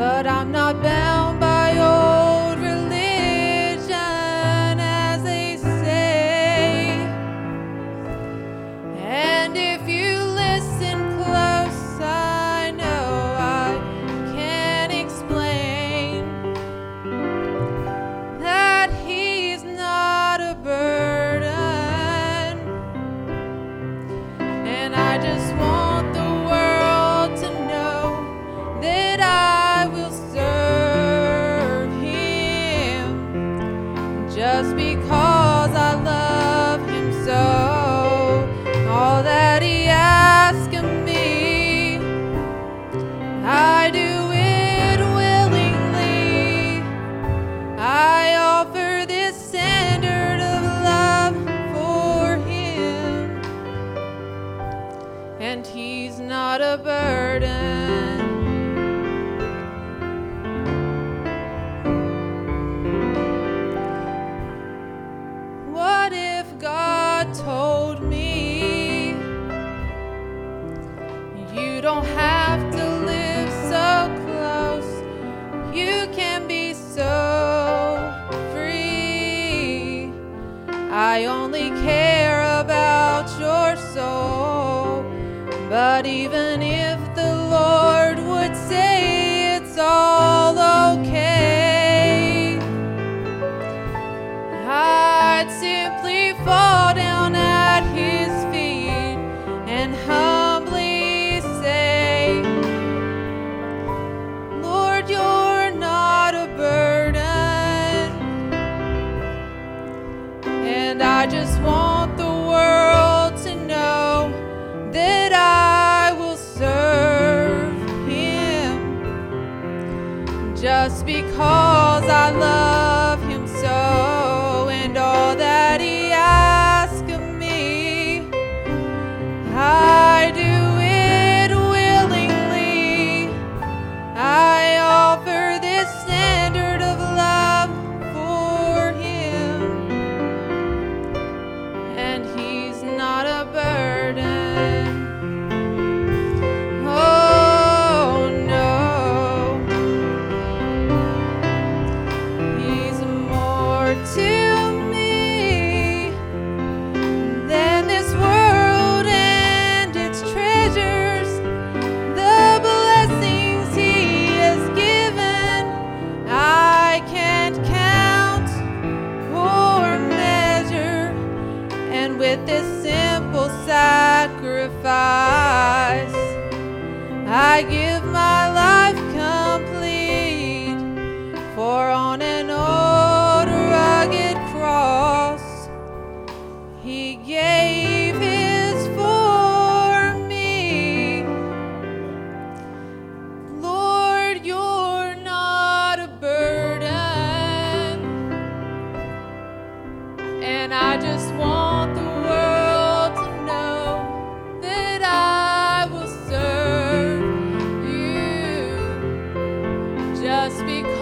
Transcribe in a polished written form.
but I'm not bound by old religion, as they say. And if you listen close, I know I can explain that he's not a burden, and I just want just because I love him so. All that he asks of me, I do it willingly. I offer this standard of love for him, and he's not a burden. Told me, you don't have to live so close, you can be so free. I only care about your soul, but even if the Lord would say it's all okay, I'd simply fall down at his feet and humbly say, Lord, you're not a burden, and I just want the world to know that I will serve him just because I love him so, and all that he I do it willingly. I offer this standard of love for him, and he's not a burden. Oh no, he's more to me than this world. With this simple sacrifice, I give my life complete. For on an old rugged cross, he gave his for me. Lord, you're not a burden, and I just want the world to know that I will serve you just because